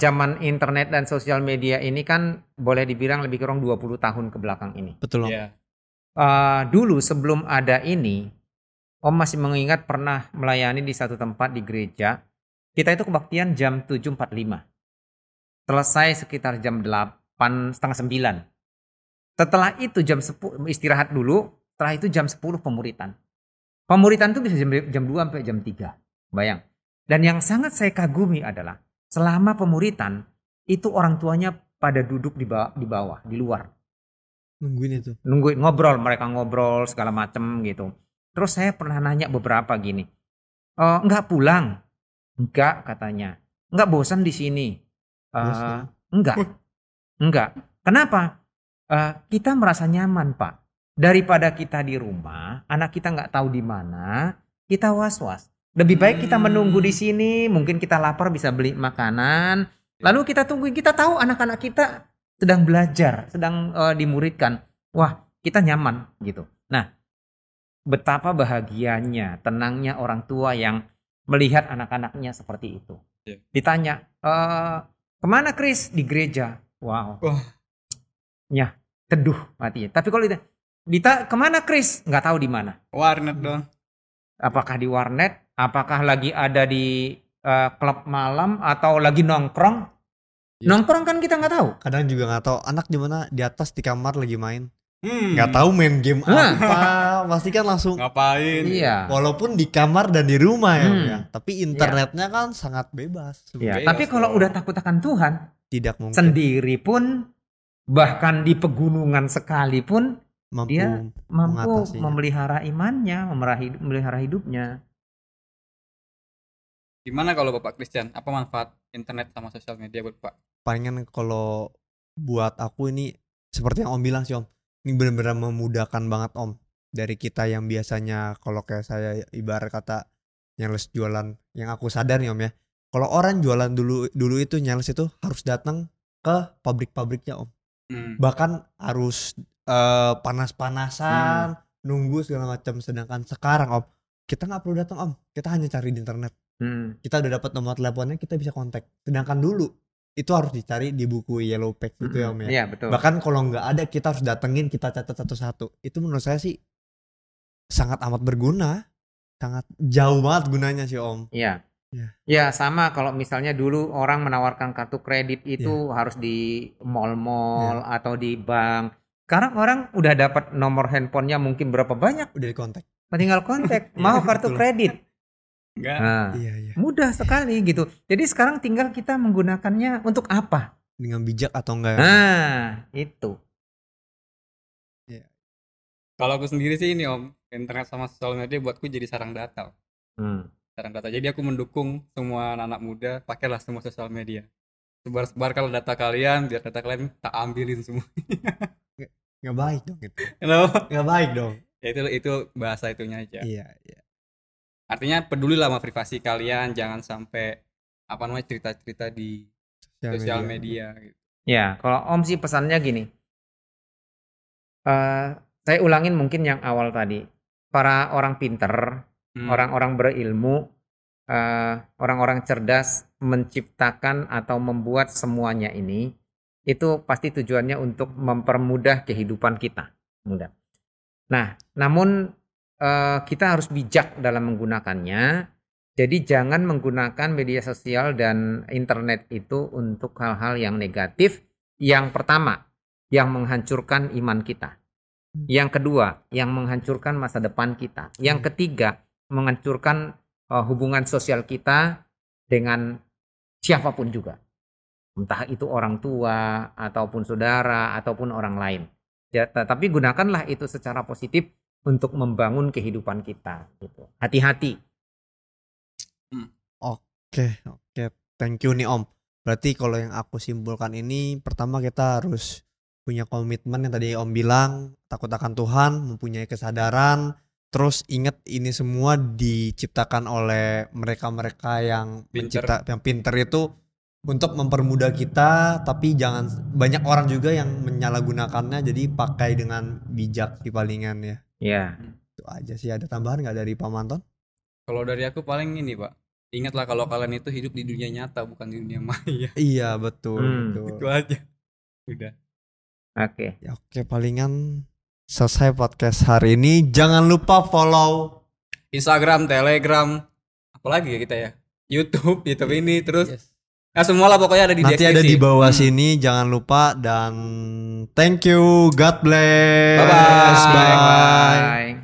zaman internet dan sosial media ini kan boleh dibilang lebih kurang 20 tahun ke belakang ini. Betul. Yeah. Dulu sebelum ada ini, Om masih mengingat pernah melayani di satu tempat di gereja. Kita itu kebaktian jam 7.45. Selesai sekitar jam 8:30, 9. Setelah itu jam 10 istirahat dulu, setelah itu jam 10 pemuritan. Pemuritan itu bisa jam 2 sampai jam 3. Bayang. Dan yang sangat saya kagumi adalah selama pemuritan itu orang tuanya pada duduk di bawah, di luar. Nungguin itu? Nungguin, ngobrol. Mereka ngobrol segala macem gitu. Terus saya pernah nanya beberapa gini. Enggak pulang? Enggak katanya. Enggak bosan di sini? Enggak. Kenapa? Kita merasa nyaman, Pak. Daripada kita di rumah, anak kita nggak tahu di mana, kita was-was. Lebih baik kita menunggu di sini, mungkin kita lapar bisa beli makanan. Lalu kita tungguin, kita tahu anak-anak kita sedang belajar, sedang dimuridkan. Wah, kita nyaman gitu. Nah, betapa bahagianya, tenangnya orang tua yang melihat anak-anaknya seperti itu. Yeah. Ditanya, kemana Kris? Di gereja. Wow. Oh. Ya, teduh matinya. Tapi kalau ditanya, Dita, kemana Kris? Nggak tahu di mana. Warnet dong. Apakah di warnet? Apakah lagi ada di klub malam atau lagi nongkrong? Yeah. Nongkrong kan kita nggak tahu. Kadang juga nggak tahu. Anak di mana? Di atas di kamar lagi main. Nggak tahu main game apa. Pasti kan langsung ngapain? Iya. Walaupun di kamar dan di rumah ya. Tapi internetnya kan sangat bebas. Iya. Tapi kalau udah takut akan Tuhan, tidak mungkin. Sendiri pun, bahkan di pegunungan sekalipun. Dia mampu memelihara imannya, memelihara hidupnya. Gimana kalau Bapak Kristian? Apa manfaat internet sama sosial media buat Bapak? Palingan kalau buat aku ini seperti yang Om bilang sih Om, ini benar-benar memudahkan banget Om. Dari kita yang biasanya kalau kayak saya ibarat kata nyales jualan, yang aku sadar nih Om ya. Kalau orang jualan dulu itu nyales itu harus datang ke pabrik-pabriknya Om. Bahkan harus panas-panasan, nunggu segala macam. Sedangkan sekarang Om, kita nggak perlu datang Om, kita hanya cari di internet. Kita udah dapat nomor teleponnya, kita bisa kontak. Sedangkan dulu itu harus dicari di buku yellow page gitu ya Om ya. Yeah, betul. Bahkan kalau nggak ada kita harus datengin, kita catat satu-satu. Itu menurut saya sih sangat amat berguna, sangat jauh banget gunanya sih Om. Iya. Yeah. Ya sama kalau misalnya dulu orang menawarkan kartu kredit itu harus di mall-mall atau di bank. Sekarang orang udah dapat nomor handphonenya mungkin berapa banyak. Udah dikontak. Tinggal kontak. Mau kartu kredit. Enggak. Nah, iya. Mudah sekali gitu. Jadi sekarang tinggal kita menggunakannya untuk apa? Dengan bijak atau enggak. Nah, itu. Ya. Kalau aku sendiri sih ini Om, internet sama sosial media buatku jadi sarang data. Sarang data. Jadi aku mendukung semua anak-anak muda, pakailah semua sosial media. Sebar-sebarkan data kalian, biar data kalian tak ambilin semua. Nggak baik dong gitu. Nggak baik dong. Itu bahasa itunya aja. Iya. Artinya pedulilah sama privasi kalian, jangan sampai cerita-cerita di sosial media gitu. Ya, kalau Om sih pesannya gini. Saya ulangin mungkin yang awal tadi. Para orang pinter, orang-orang berilmu, orang-orang cerdas menciptakan atau membuat semuanya ini. Itu pasti tujuannya untuk mempermudah kehidupan kita. Mudah. Nah, namun kita harus bijak dalam menggunakannya. Jadi jangan menggunakan media sosial dan internet itu untuk hal-hal yang negatif. Yang pertama, yang menghancurkan iman kita. Yang kedua, yang menghancurkan masa depan kita. Yang ketiga, menghancurkan hubungan sosial kita dengan siapapun juga. Entah itu orang tua, ataupun saudara, ataupun orang lain. Ya, tapi gunakanlah itu secara positif untuk membangun kehidupan kita. Gitu. Hati-hati. Oke. Thank you nih Om. Berarti kalau yang aku simpulkan ini, pertama kita harus punya komitmen yang tadi Om bilang, takut akan Tuhan, mempunyai kesadaran, terus ingat ini semua diciptakan oleh mereka-mereka yang pinter itu, untuk mempermudah kita, tapi jangan banyak orang juga yang menyalahgunakannya. Jadi pakai dengan bijak sih palingan ya. Iya. Itu aja sih. Ada tambahan nggak dari Pak Manton? Kalau dari aku paling ini Pak. Ingatlah kalau kalian itu hidup di dunia nyata, bukan di dunia maya. Iya betul. Itu aja. Udah. Oke. Ya, oke palingan selesai podcast hari ini. Jangan lupa follow Instagram, Telegram, apalagi ya kita ya. YouTube ini terus. Yes. Nah, semua lah pokoknya ada di deskripsi. Nanti ada di bawah sini, jangan lupa dan thank you, God bless. Bye-bye.